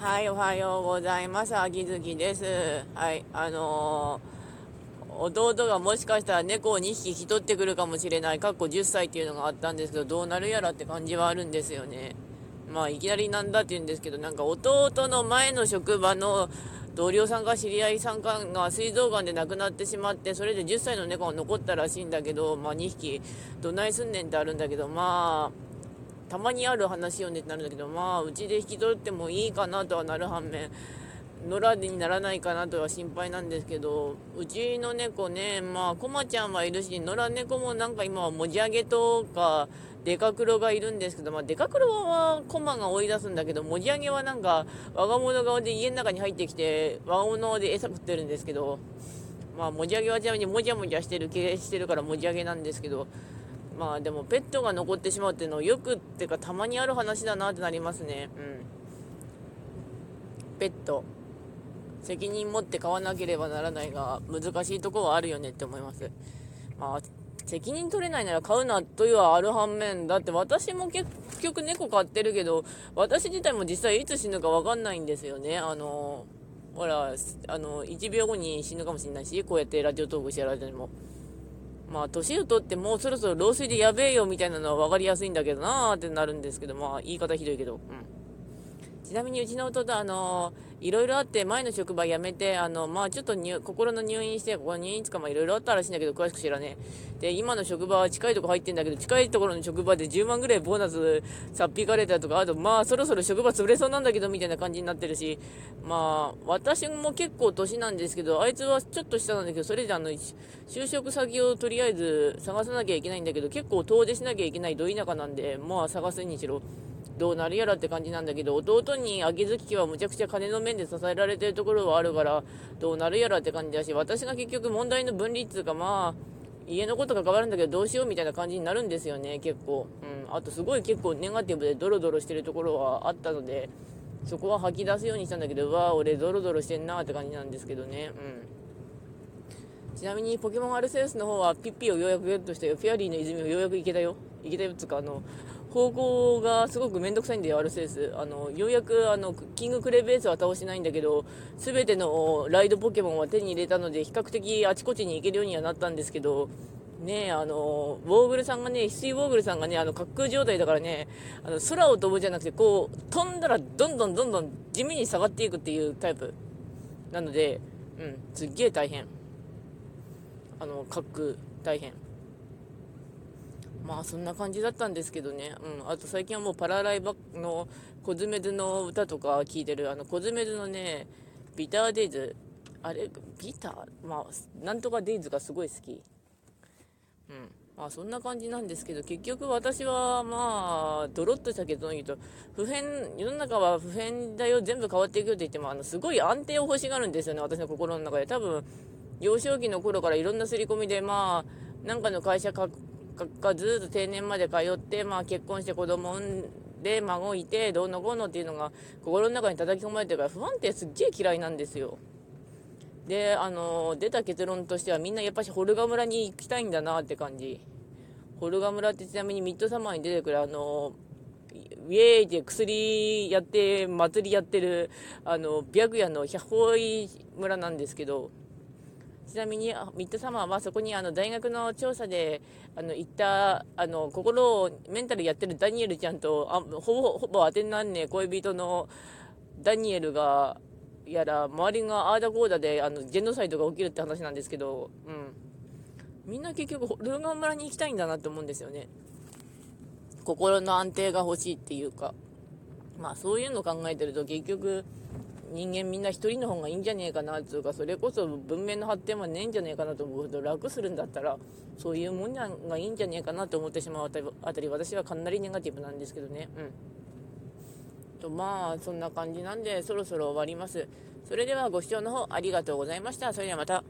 はい、おはようございます。秋月です。はい、弟がもしかしたら猫を2匹引き取ってくるかもしれない、10歳っていうのがあったんですけど、どうなるやらって感じはあるんですよね。まあ、いきなりなんだって言うんですけど、なんか弟の前の職場の同僚さんか知り合いさんかが膵臓がんで亡くなってしまって、それで10歳の猫が残ったらしいんだけど、まあ2匹、どないすんねんってあるんだけど、まあ、たまにある話よねってなるんだけど、まあうちで引き取ってもいいかなとはなる反面、野良にならないかなとは心配なんですけど、うちの猫ね、まあコマちゃんはいるし、野良猫もなんか今はもじあげとかデカクロがいるんですけど、まあデカクロはコマが追い出すんだけど、もじあげはなんか我が物顔で家の中に入ってきて我が物で餌食ってるんですけど、まあもじあげはちなみにもじゃもじゃしてる系してるからもじあげなんですけど、まあでもペットが残ってしまうっていうのよくってかたまにある話だなってなりますね。ペット責任持って飼わなければならないが難しいところはあるよねって思います。まあ責任取れないなら飼うなというはある反面、だって私も結局猫飼ってるけど、私自体も実際いつ死ぬか分かんないんですよね。ほら1秒後に死ぬかもしれないし、こうやってラジオトークしてる間にもまあ年を取ってもうそろそろ老衰でやべえよみたいなのは分かりやすいんだけどなーってなるんですけど、まあ言い方ひどいけど、ちなみにうちの弟いろいろあって前の職場辞めてまあちょっと心の入院して、ここ入院つかまあいろいろあったらしいんだけど詳しく知らねえで、今の職場は近いとこ入ってんだけど、近いところの職場で10万ぐらいボーナスさっぴかれたとか、あとまあそろそろ職場潰れそうなんだけどみたいな感じになってるし、まあ私も結構年なんですけど、あいつはちょっと下なんだけど、それで就職先をとりあえず探さなきゃいけないんだけど、結構遠出しなきゃいけないど田舎なんで、まあ探すにしろどうなるやらって感じなんだけど、弟に秋月はむちゃくちゃ金の面で支えられてるところはあるからどうなるやらって感じだし、私が結局問題の分離っていうか、まあ家のこと関わるんだけどどうしようみたいな感じになるんですよね結構、あとすごい結構ネガティブでドロドロしてるところはあったので、そこは吐き出すようにしたんだけど、うわー俺ドロドロしてんなーって感じなんですけどね。ちなみにポケモンアルセウスの方はピッピをようやくゲットしたよ。フェアリーの泉をようやく行けたよっていうか、方向がすごくめんどくさいんだよアルセウス。ようやくキングクレベースは倒してないんだけど、すべてのライドポケモンは手に入れたので比較的あちこちに行けるようにはなったんですけどね、翡翠ウォーグルさんがね滑空状態だからね、空を飛ぶじゃなくてこう飛んだらどんどん地味に下がっていくっていうタイプなので、すっげえ大変、滑空大変、まあそんな感じだったんですけどね。あと最近はもうパラライバのコズメズの歌とか聴いてる。コズメズのねビターデイズ、あれビターまあなんとかデイズがすごい好き。まあそんな感じなんですけど、結局私はまあドロッとした結論言うと、不変、世の中は不変だよ全部変わっていくよって言ってもすごい安定を欲しがるんですよね私の心の中で。多分幼少期の頃からいろんな刷り込みで、まあなんかの会社がずっと定年まで通って、まあ、結婚して子供産んで孫いてどうのこうのっていうのが心の中に叩き込まれてるから、不安定すっげえ嫌いなんですよ。で出た結論としてはみんなやっぱしホルガ村に行きたいんだなって感じ。ホルガ村ってちなみにミッドサマーに出てくるウェーイって薬やって祭りやってる白夜の百宝井村なんですけど、ちなみにミッドサマーはそこに大学の調査で行った心をメンタルやってるダニエルちゃんとほぼ当てになんねえ恋人のダニエルがやら、周りがアーダコーダでジェノサイドが起きるって話なんですけど、みんな結局ルーガン村に行きたいんだなと思うんですよね。心の安定が欲しいっていうか、まあそういうのを考えてると結局人間みんな一人の方がいいんじゃねえかなっていうか、それこそ文明の発展はねえんじゃねえかなと思うと、楽するんだったらそういうもんがいいんじゃねえかなと思ってしまうあたり、私はかなりネガティブなんですけどね。とまあそんな感じなんでそろそろ終わります。それではご視聴の方ありがとうございました。それではまた。